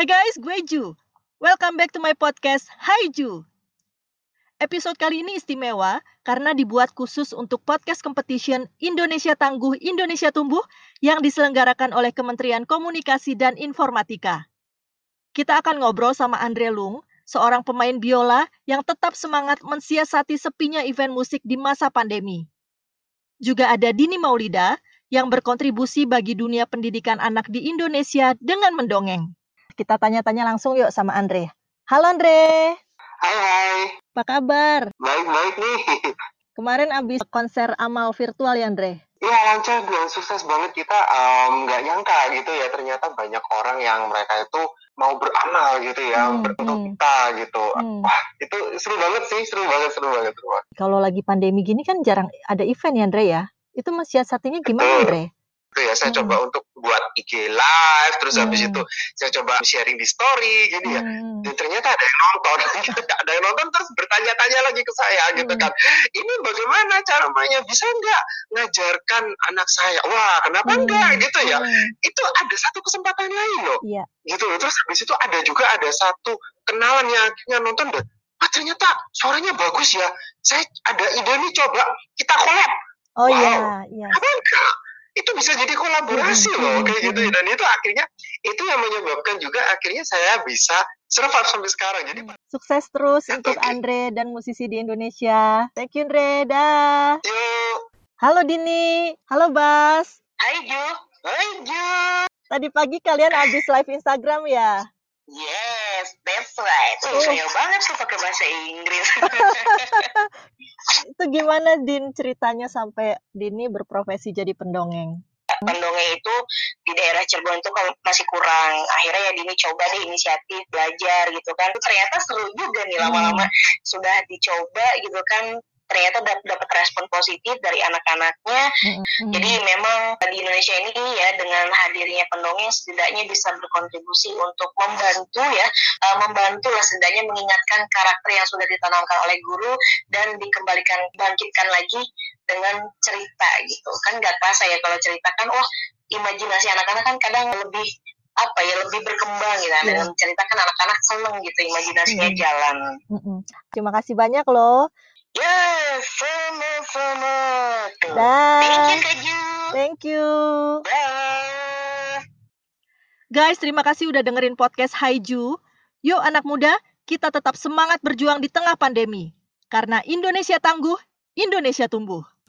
Hey guys, gue Ju. Welcome back to my podcast, Hi Ju. Episode kali ini istimewa karena dibuat khusus untuk podcast competition Indonesia Tangguh, Indonesia Tumbuh yang diselenggarakan oleh Kementerian Komunikasi dan Informatika. Kita akan ngobrol sama Andre Lung, seorang pemain biola yang tetap semangat mensiasati sepinya event musik di masa pandemi. Juga ada Dini Maulida yang berkontribusi bagi dunia pendidikan anak di Indonesia dengan mendongeng. Kita tanya-tanya langsung yuk sama Andre. Halo Andre. Hai. Apa kabar? Baik-baik nih. Kemarin abis konser Amal virtual ya Andre? Iya lancar dan sukses banget. Kita nggak nyangka gitu ya, ternyata banyak orang yang mereka itu mau beramal gitu ya, untuk kita gitu. Wah itu seru banget. Kalau lagi pandemi gini kan jarang ada event ya Andre ya? Itu mensiasatinya gimana Andre? Itu ya saya coba untuk buat IG live, terus habis itu saya coba sharing di story, jadi ya dan ternyata ada yang nonton terus bertanya-tanya lagi ke saya gitu kan, ini bagaimana caranya, bisa nggak ngajarkan anak saya, wah kenapa enggak gitu ya, itu ada satu kesempatan lain loh gitu, terus habis itu ada satu kenalan yang akhirnya nonton dan ternyata suaranya bagus ya, saya ada ide nih, coba kita collab. Itu bisa jadi kolaborasi loh kayak gitu, dan itu akhirnya itu yang menyebabkan juga akhirnya saya bisa survive sampai sekarang. Jadi sukses terus untuk Andre dan musisi di Indonesia. Thank you Andre, dah. Yuk. Halo Dini, halo Bas. Hai Ju. Tadi pagi kalian habis live Instagram ya? Yes, that's right. Saya banget tuh pakai bahasa Inggris. Itu gimana Din ceritanya sampai Dini berprofesi jadi pendongeng? Pendongeng itu di daerah Cirebon itu kalau masih kurang. Akhirnya ya Dini coba deh inisiatif belajar gitu kan. Ternyata seru juga nih, lama-lama sudah dicoba gitu kan. Ternyata dapat respon positif dari anak-anaknya. Jadi memang di Indonesia ini ya dengan hadirnya pendongeng setidaknya bisa berkontribusi untuk membantu setidaknya mengingatkan karakter yang sudah ditanamkan oleh guru dan bangkitkan lagi dengan cerita gitu. Kan nggak terasa ya kalau cerita kan, imajinasi anak-anak kan kadang lebih berkembang gitu. Dan menceritakan anak-anak seneng gitu, imajinasinya jalan. Terima kasih banyak loh. Yes, sama-sama. Thank you. Bye. Guys, terima kasih udah dengerin podcast Hi Ju. Yuk anak muda, kita tetap semangat berjuang di tengah pandemi. Karena Indonesia tangguh, Indonesia tumbuh.